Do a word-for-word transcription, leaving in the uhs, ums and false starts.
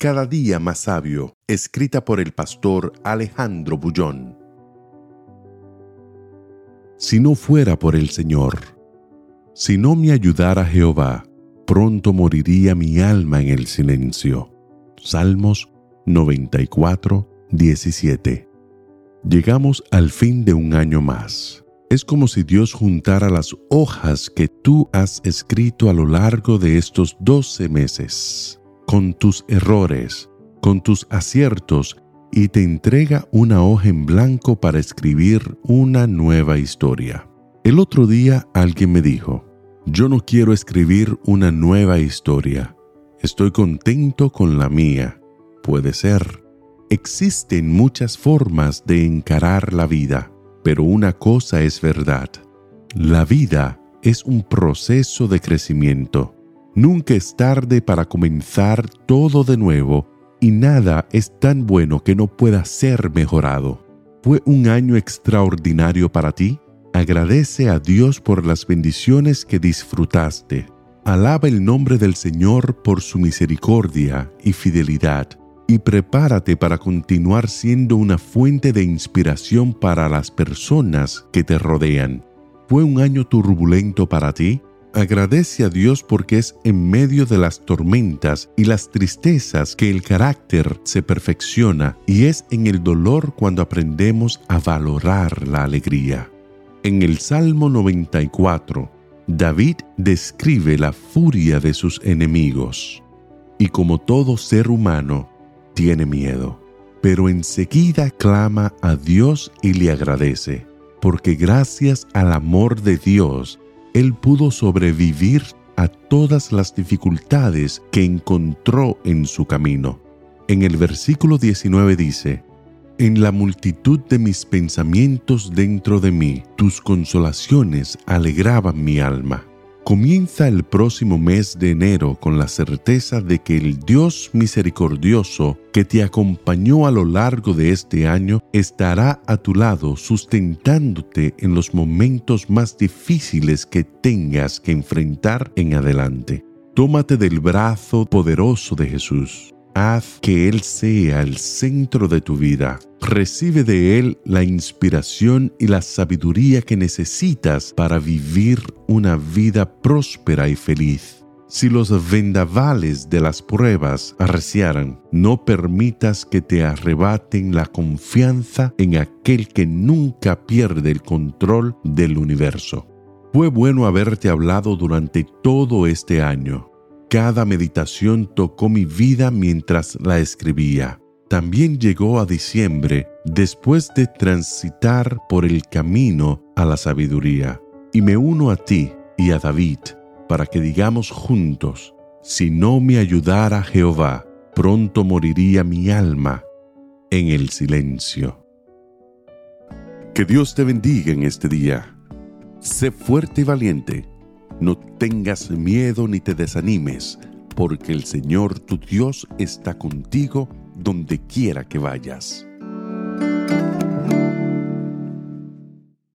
Cada día más sabio, escrita por el pastor Alejandro Bullón. Si no fuera por el Señor, si no me ayudara Jehová, pronto moriría mi alma en el silencio. Salmos noventa y cuatro, diecisiete. Llegamos al fin de un año más. Es como si Dios juntara las hojas que tú has escrito a lo largo de estos doce meses. Con tus errores, con tus aciertos, y te entrega una hoja en blanco para escribir una nueva historia. El otro día alguien me dijo, yo no quiero escribir una nueva historia, estoy contento con la mía. Puede ser. Existen muchas formas de encarar la vida, pero una cosa es verdad. La vida es un proceso de crecimiento. Nunca es tarde para comenzar todo de nuevo y nada es tan bueno que no pueda ser mejorado. ¿Fue un año extraordinario para ti? Agradece a Dios por las bendiciones que disfrutaste. Alaba el nombre del Señor por su misericordia y fidelidad y prepárate para continuar siendo una fuente de inspiración para las personas que te rodean. ¿Fue un año turbulento para ti? Agradece a Dios porque es en medio de las tormentas y las tristezas que el carácter se perfecciona y es en el dolor cuando aprendemos a valorar la alegría. En el Salmo noventa y cuatro, David describe la furia de sus enemigos. Y como todo ser humano, tiene miedo, pero enseguida clama a Dios y le agradece, porque gracias al amor de Dios, él pudo sobrevivir a todas las dificultades que encontró en su camino. En el versículo diecinueve dice, «En la multitud de mis pensamientos dentro de mí, tus consolaciones alegraban mi alma». Comienza el próximo mes de enero con la certeza de que el Dios misericordioso que te acompañó a lo largo de este año estará a tu lado sustentándote en los momentos más difíciles que tengas que enfrentar en adelante. Tómate del brazo poderoso de Jesús. Haz que Él sea el centro de tu vida. Recibe de Él la inspiración y la sabiduría que necesitas para vivir una vida próspera y feliz. Si los vendavales de las pruebas arreciaran, no permitas que te arrebaten la confianza en aquel que nunca pierde el control del universo. Fue bueno haberte hablado durante todo este año. Cada meditación tocó mi vida mientras la escribía. También llegó a diciembre después de transitar por el camino a la sabiduría. Y me uno a ti y a David para que digamos juntos, si no me ayudara Jehová, pronto moriría mi alma en el silencio. Que Dios te bendiga en este día. Sé fuerte y valiente. No tengas miedo ni te desanimes, porque el Señor tu Dios está contigo donde quiera que vayas.